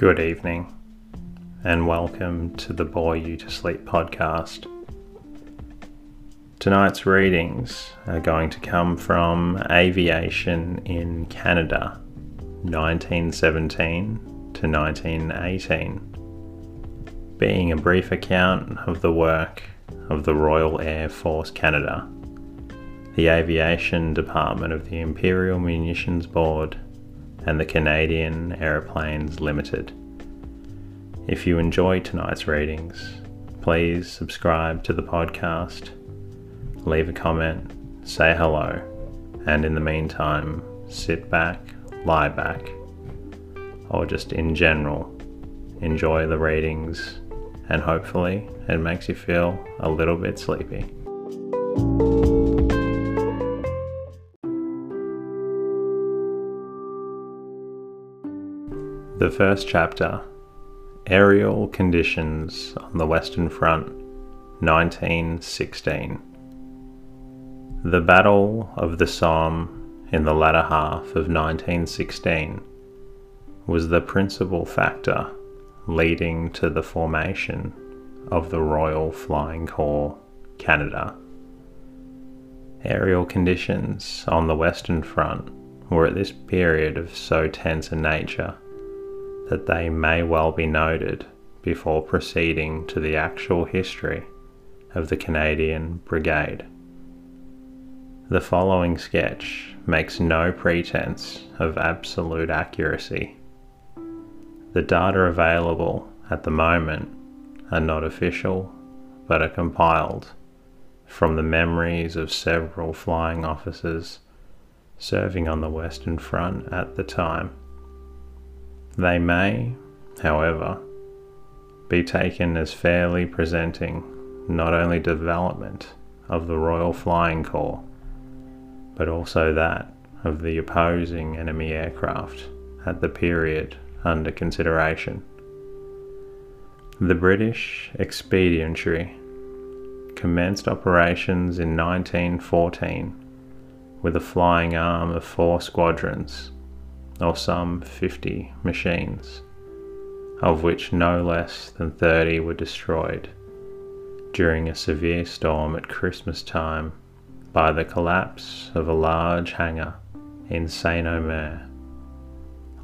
Good evening, and welcome to the Bore You to Sleep podcast. Tonight's readings are going to come from Aviation in Canada, 1917 to 1918, being a brief account of the work of the Royal Air Force Canada, the Aviation Department of the Imperial Munitions Board, and the Canadian Aeroplanes Limited. If you enjoy tonight's readings, please subscribe to the podcast, leave a comment, say hello, and in the meantime, sit back, lie back, or just in general, enjoy the readings, and hopefully it makes you feel a little bit sleepy. The first chapter, Aerial Conditions on the Western Front, 1916. The Battle of the Somme in the latter half of 1916 was the principal factor leading to the formation of the Royal Flying Corps, Canada. Aerial conditions on the Western Front were at this period of so tense a nature that they may well be noted before proceeding to the actual history of the Canadian Brigade. The following sketch makes no pretense of absolute accuracy. The data available at the moment are not official, but are compiled from the memories of several flying officers serving on the Western Front at the time. They may, however, be taken as fairly presenting not only development of the Royal Flying Corps, but also that of the opposing enemy aircraft at the period under consideration. The British Expeditionary commenced operations in 1914 with a flying arm of 4 squadrons, or some 50 machines, of which no less than 30 were destroyed during a severe storm at Christmas time by the collapse of a large hangar in Saint-Omer,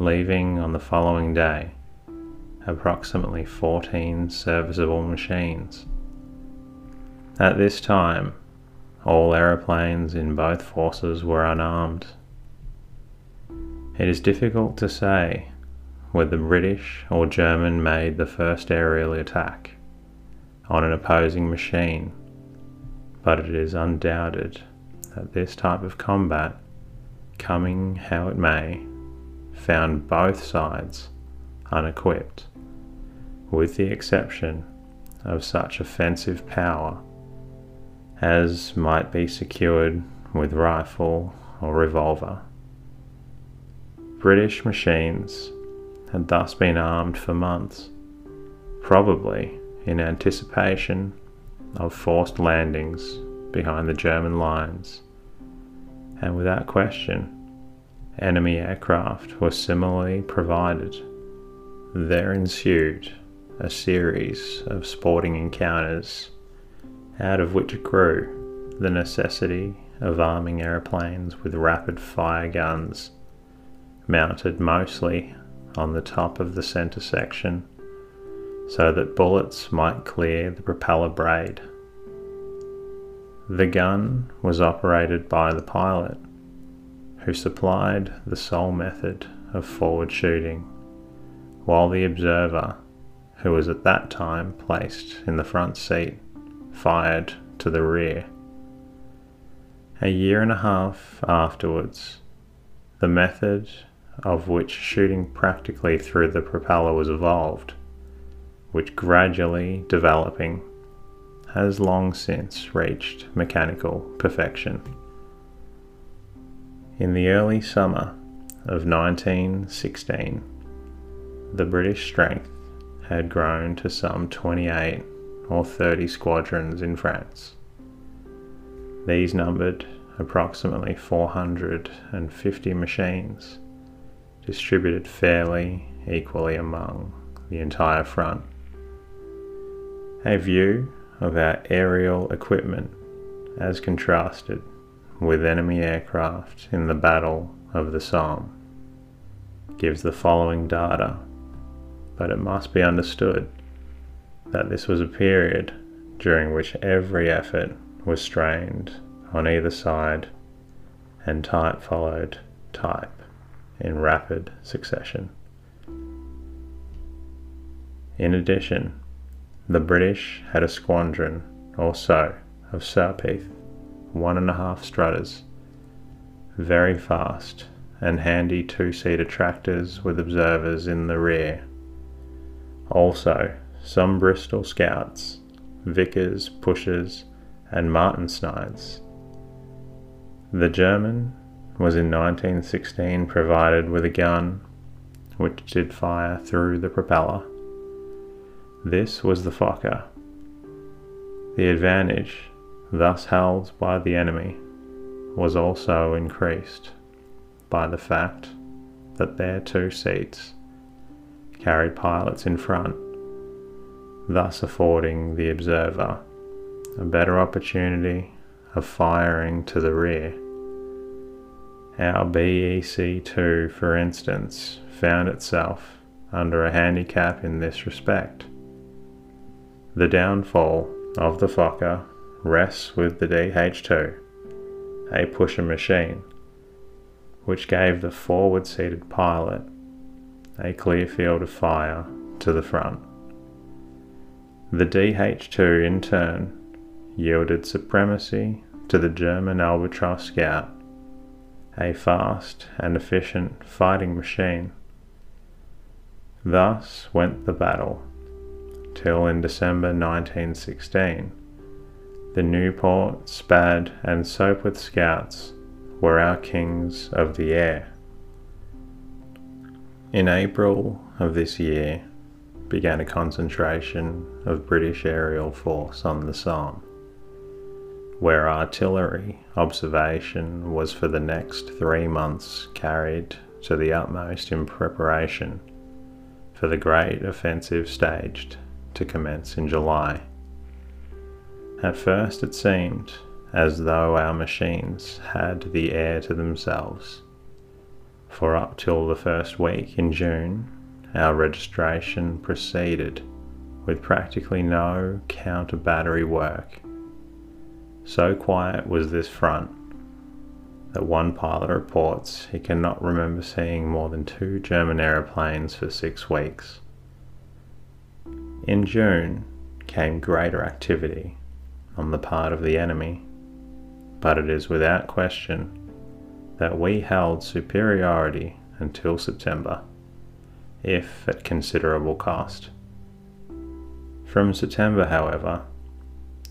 leaving on the following day approximately 14 serviceable machines. At this time, all aeroplanes in both forces were unarmed. It is difficult to say whether British or German made the first aerial attack on an opposing machine, but it is undoubted that this type of combat, coming how it may, found both sides unequipped, with the exception of such offensive power as might be secured with rifle or revolver. British machines had thus been armed for months, probably in anticipation of forced landings behind the German lines, and without question, enemy aircraft were similarly provided. There ensued a series of sporting encounters, out of which grew the necessity of arming aeroplanes with rapid-fire guns, mounted mostly on the top of the centre section, so that bullets might clear the propeller blade. The gun was operated by the pilot, who supplied the sole method of forward shooting, while the observer, who was at that time placed in the front seat, fired to the rear. A year and a half afterwards, the method of which shooting practically through the propeller was evolved, which gradually developing has long since reached mechanical perfection. In the early summer of 1916, the British strength had grown to some 28 or 30 squadrons in France. These numbered approximately 450 machines, distributed fairly equally among the entire front. A view of our aerial equipment as contrasted with enemy aircraft in the Battle of the Somme gives the following data, but it must be understood that this was a period during which every effort was strained on either side and type followed type in rapid succession. In addition, the British had a squadron or so of Sopwith 1.5 strutters. Very fast and handy 2-seater tractors with observers in the rear. Also, some Bristol Scouts, Vickers, Pushers and Martinsydes. The German was in 1916 provided with a gun which did fire through the propeller. This was the Fokker. The advantage thus held by the enemy was also increased by the fact that their 2 seats carried pilots in front, thus affording the observer a better opportunity of firing to the rear. Our BEC-2, for instance, found itself under a handicap in this respect. The downfall of the Fokker rests with the DH-2, a pusher machine, which gave the forward-seated pilot a clear field of fire to the front. The DH-2 in turn yielded supremacy to the German Albatros Scout, a fast and efficient fighting machine. Thus went the battle, till in December 1916, the Newport, Spad and Sopwith Scouts were our kings of the air. In April of this year began a concentration of British aerial force on the Somme, where artillery observation was for the next 3 months carried to the utmost in preparation for the great offensive staged to commence in July. At first it seemed as though our machines had the air to themselves, for up till the first week in June, our registration proceeded with practically no counter-battery work. So quiet was this front that one pilot reports he cannot remember seeing more than 2 German aeroplanes for 6 weeks. In June came greater activity on the part of the enemy, but it is without question that we held superiority until September, if at considerable cost. From September, however,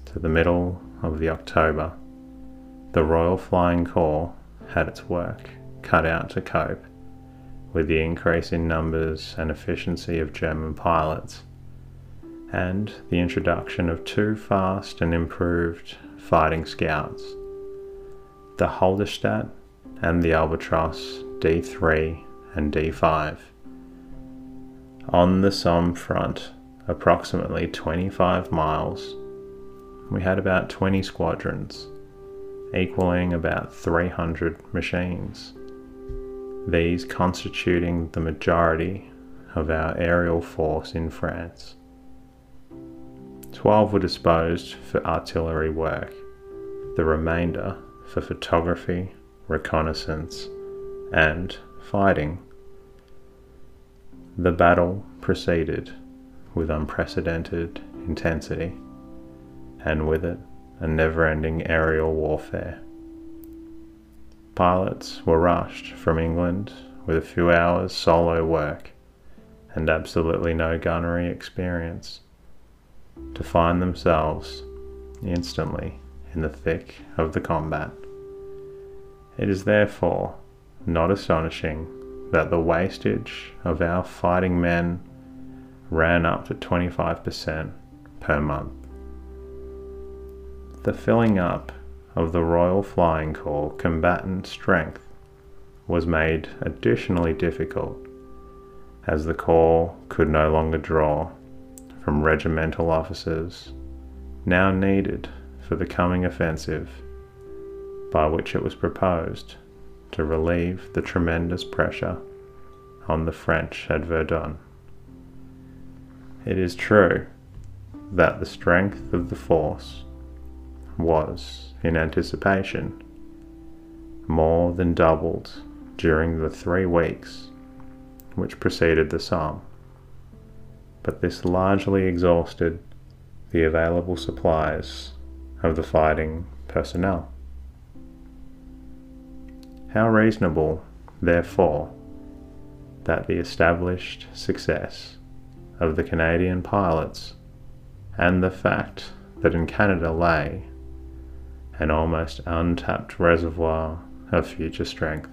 to the middle of the October, the Royal Flying Corps had its work cut out to cope with the increase in numbers and efficiency of German pilots, and the introduction of 2 fast and improved fighting scouts, the Halberstadt and the Albatros D3 and D5. On the Somme front, approximately 25 miles, we had about 20 squadrons, equaling about 300 machines, these constituting the majority of our aerial force in France. 12 were disposed for artillery work, the remainder for photography, reconnaissance, and fighting. The battle proceeded with unprecedented intensity, and with it a never-ending aerial warfare. Pilots were rushed from England with a few hours solo work and absolutely no gunnery experience, to find themselves instantly in the thick of the combat. It is therefore not astonishing that the wastage of our fighting men ran up to 25% per month. The filling up of the Royal Flying Corps combatant strength was made additionally difficult as the Corps could no longer draw from regimental officers, now needed for the coming offensive, by which it was proposed to relieve the tremendous pressure on the French at Verdun. It is true that the strength of the force was, in anticipation, more than doubled during the 3 weeks which preceded the Somme, but this largely exhausted the available supplies of the fighting personnel. How reasonable, therefore, that the established success of the Canadian pilots and the fact that in Canada lay an almost untapped reservoir of future strength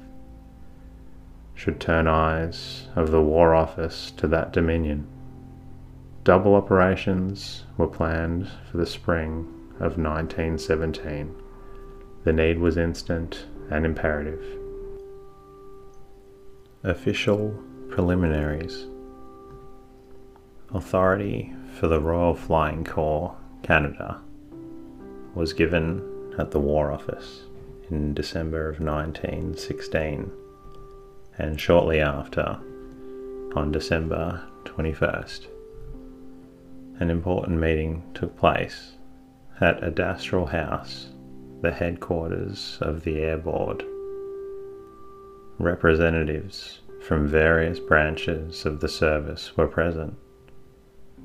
should turn eyes of the War Office to that dominion. Double operations were planned for the spring of 1917. The need was instant and imperative. Official preliminaries. Authority for the Royal Flying Corps, Canada, was given at the War Office in December of 1916, and shortly after, on December 21st, an important meeting took place at Adastral House, the headquarters of the Air Board. Representatives from various branches of the service were present,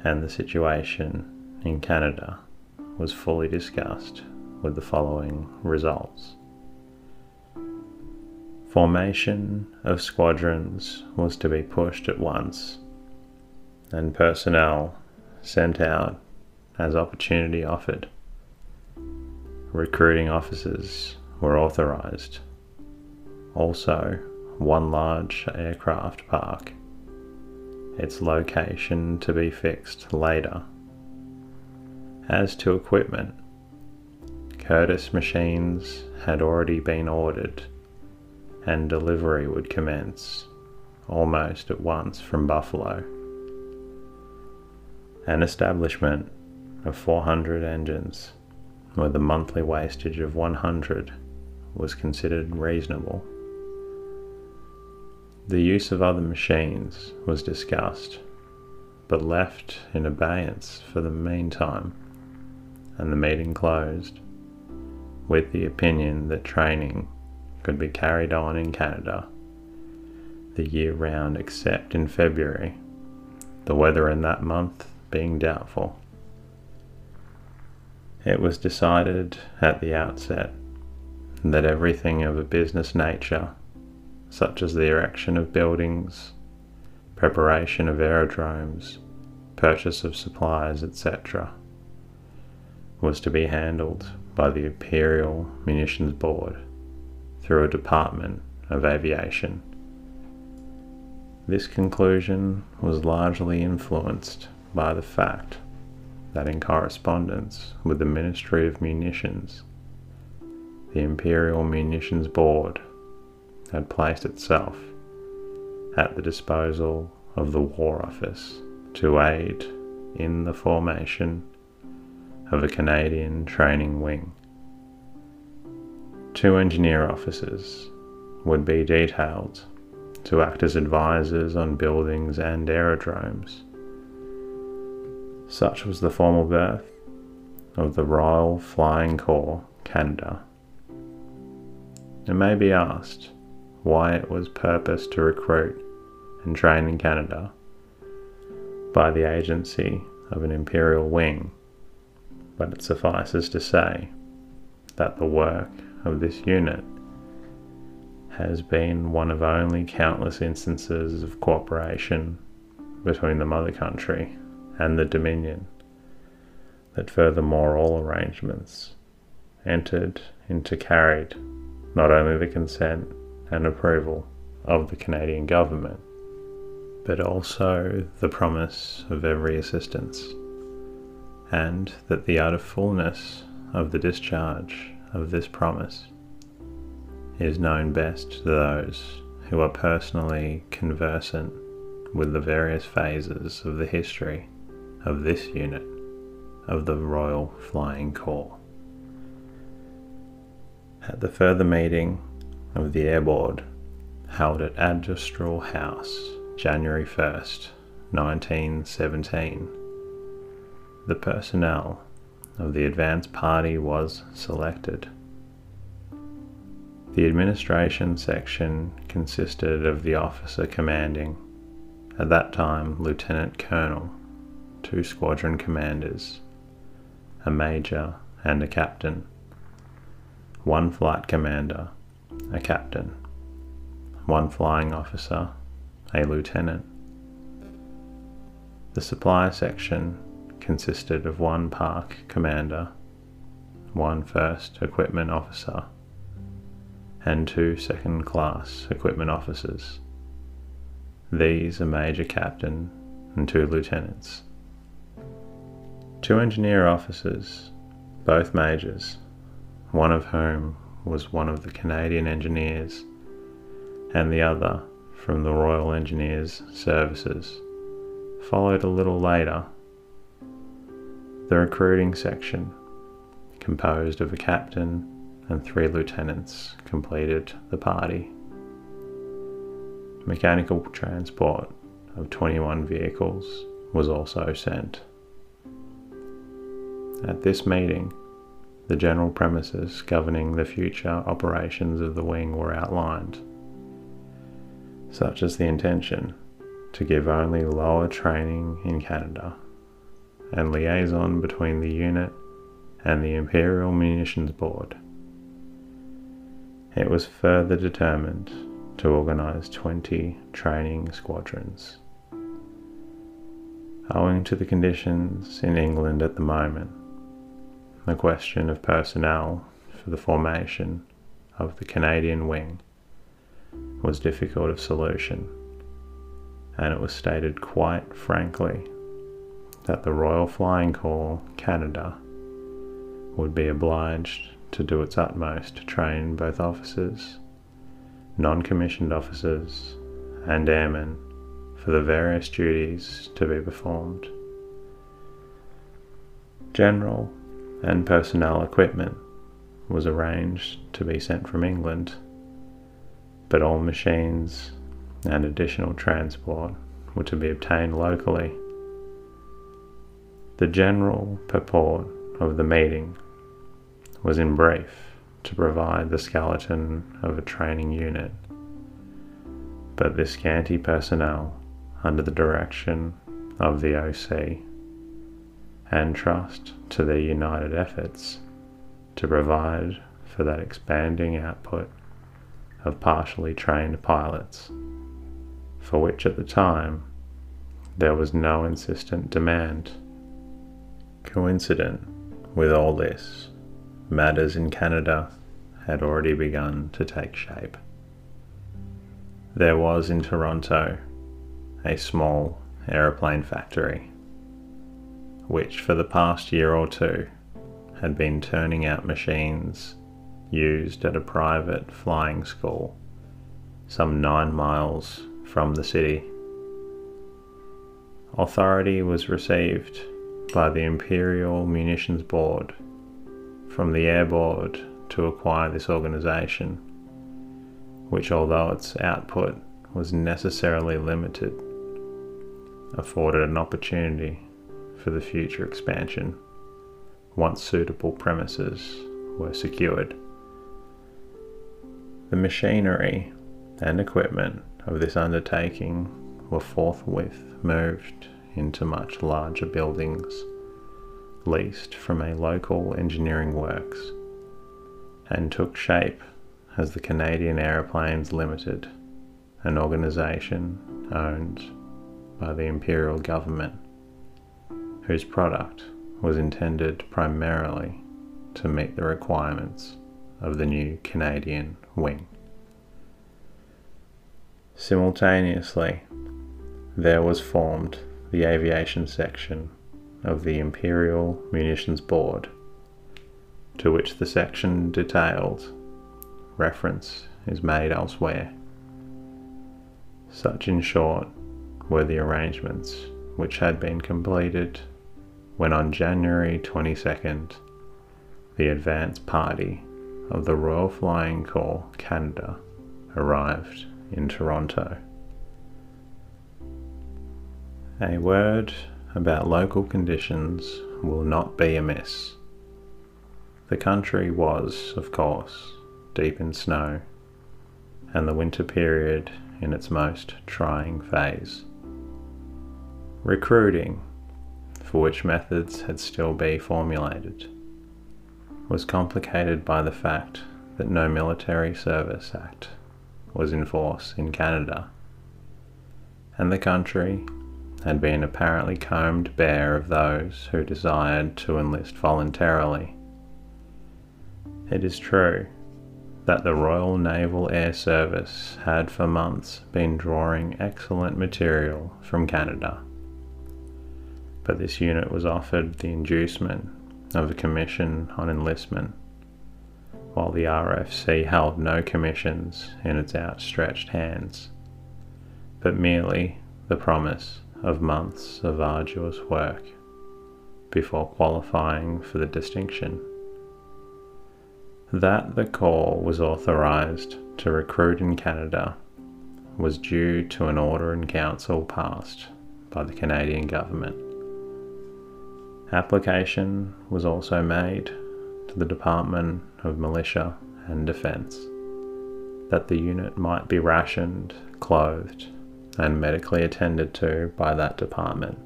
and the situation in Canada was fully discussed with the following results. Formation of squadrons was to be pushed at once, and personnel sent out as opportunity offered. Recruiting officers were authorised. Also, one large aircraft park, its location to be fixed later. As to equipment, Curtis machines had already been ordered, and delivery would commence almost at once from Buffalo. An establishment of 400 engines, where the monthly wastage of 100 was considered reasonable. The use of other machines was discussed, but left in abeyance for the meantime, and the meeting closed with the opinion that training could be carried on in Canada the year round, except in February, the weather in that month being doubtful. It was decided at the outset that everything of a business nature, such as the erection of buildings, preparation of aerodromes, purchase of supplies, etc., was to be handled by the Imperial Munitions Board through a Department of Aviation. This conclusion was largely influenced by the fact that in correspondence with the Ministry of Munitions, the Imperial Munitions Board had placed itself at the disposal of the War Office to aid in the formation of a Canadian training wing. 2 engineer officers would be detailed to act as advisors on buildings and aerodromes. Such was the formal birth of the Royal Flying Corps, Canada. It may be asked why it was purposed to recruit and train in Canada by the agency of an imperial wing, but it suffices to say that the work of this unit has been one of only countless instances of cooperation between the mother country and the Dominion, that furthermore all arrangements entered into carried not only the consent and approval of the Canadian government, but also the promise of every assistance, and that the utter fullness of the discharge of this promise is known best to those who are personally conversant with the various phases of the history of this unit of the Royal Flying Corps. At the further meeting of the Air Board, held at Adastral House, January 1st, 1917, the personnel of the advance party was selected. The administration section consisted of the officer commanding, at that time Lieutenant Colonel, 2 squadron commanders, a major and a captain, 1 flight commander, a captain, 1 flying officer, a lieutenant. The supply section consisted of 1 park commander, 1 first equipment officer, and 2 second class equipment officers. These a major captain and 2 lieutenants. 2 engineer officers, both majors, one of whom was one of the Canadian Engineers and the other from the Royal Engineers Services, followed a little later. The recruiting section, composed of a captain and 3 lieutenants, completed the party. Mechanical transport of 21 vehicles was also sent. At this meeting, the general premises governing the future operations of the wing were outlined, such as the intention to give only lower training in Canada, and liaison between the unit and the Imperial Munitions Board. It was further determined to organise 20 training squadrons. Owing to the conditions in England at the moment, the question of personnel for the formation of the Canadian wing was difficult of solution, and it was stated quite frankly that the Royal Flying Corps Canada would be obliged to do its utmost to train both officers, non-commissioned officers, and airmen for the various duties to be performed. General and personnel equipment was arranged to be sent from England, but all machines and additional transport were to be obtained locally. The general purport of the meeting was in brief to provide the skeleton of a training unit, but this scanty personnel under the direction of the OC and trust to their united efforts to provide for that expanding output of partially trained pilots, for which at the time there was no insistent demand. Coincident with all this, matters in Canada had already begun to take shape. There was in Toronto a small aeroplane factory, which for the past year or 2 had been turning out machines used at a private flying school some 9 miles from the city. Authority was received by the Imperial Munitions Board from the Air Board to acquire this organisation, which, although its output was necessarily limited, afforded an opportunity for the future expansion once suitable premises were secured. The machinery and equipment of this undertaking were forthwith moved into much larger buildings leased from a local engineering works, and took shape as the Canadian Aeroplanes Limited, an organisation owned by the Imperial Government, whose product was intended primarily to meet the requirements of the new Canadian wing. Simultaneously, there was formed the aviation section of the Imperial Munitions Board, to which the section detailed reference is made elsewhere. Such, in short, were the arrangements, which had been completed when on January 22nd, the advance party of the Royal Flying Corps Canada arrived in Toronto. A word about local conditions will not be amiss. The country was, of course, deep in snow, and the winter period in its most trying phase. Recruiting, for which methods had still been formulated, was complicated by the fact that no Military Service Act was in force in Canada, and the country had been apparently combed bare of those who desired to enlist voluntarily. It is true that the Royal Naval Air Service had for months been drawing excellent material from Canada, but this unit was offered the inducement of a commission on enlistment, while the RFC held no commissions in its outstretched hands, but merely the promise of months of arduous work before qualifying for the distinction. That the Corps was authorised to recruit in Canada was due to an order in council passed by the Canadian government. Application was also made to the Department of Militia and Defence that the unit might be rationed, clothed, and medically attended to by that department.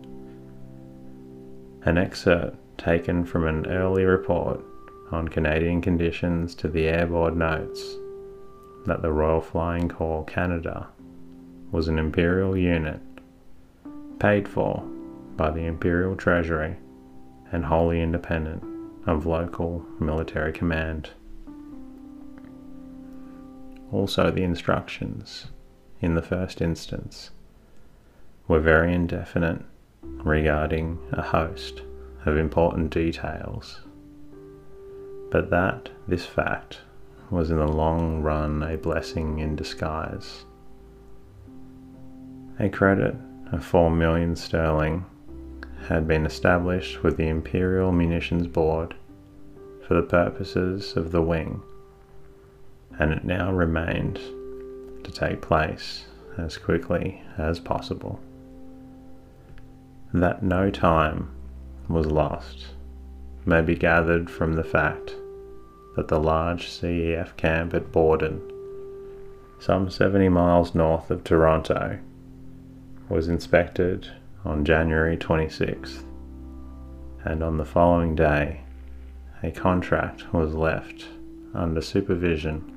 An excerpt taken from an early report on Canadian conditions to the Air Board notes that the Royal Flying Corps Canada was an Imperial unit paid for by the Imperial Treasury and wholly independent of local military command. Also, the instructions in the first instance were very indefinite regarding a host of important details, but that this fact was in the long run a blessing in disguise. A credit of 4 million sterling had been established with the Imperial Munitions Board for the purposes of the wing, and it now remained to take place as quickly as possible. That no time was lost may be gathered from the fact that the large CEF camp at Borden, some 70 miles north of Toronto, was inspected on January 26th, and on the following day a contract was left under supervision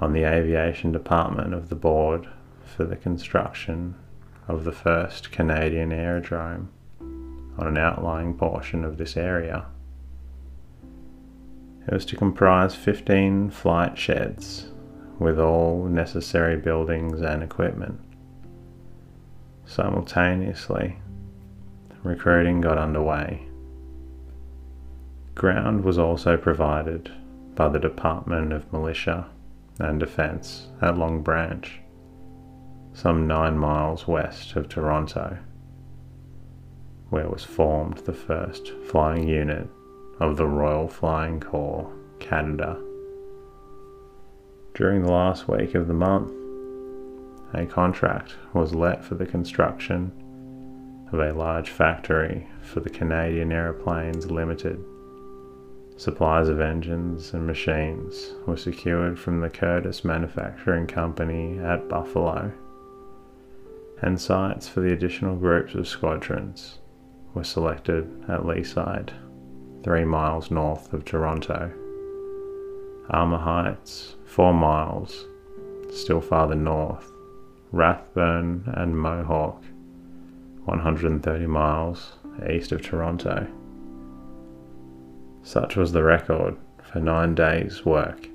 on the Aviation Department of the Board for the construction of the first Canadian aerodrome on an outlying portion of this area. It was to comprise 15 flight sheds with all necessary buildings and equipment. Simultaneously, recruiting got underway. Ground was also provided by the Department of Militia and Defence at Long Branch, some 9 miles west of Toronto, where was formed the first flying unit of the Royal Flying Corps Canada. During the last week of the month, a contract was let for the construction of a large factory for the Canadian Aeroplanes Limited. Supplies of engines and machines were secured from the Curtis Manufacturing Company at Buffalo, and sites for the additional groups of squadrons were selected at Leaside, 3 miles north of Toronto, Armour Heights, 4 miles, still farther north, Rathburn and Mohawk, 130 miles east of Toronto. Such was the record for 9 days' work.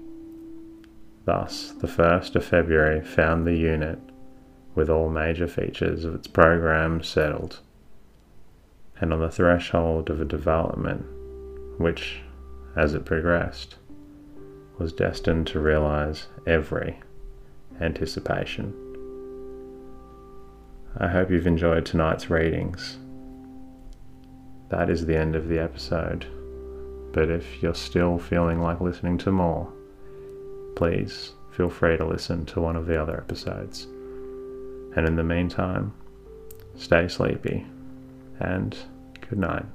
Thus, the 1st of February found the unit with all major features of its program settled, and on the threshold of a development which, as it progressed, was destined to realize every anticipation. I hope you've enjoyed tonight's readings. That is the end of the episode, but if you're still feeling like listening to more, please feel free to listen to one of the other episodes. And in the meantime, stay sleepy and good night.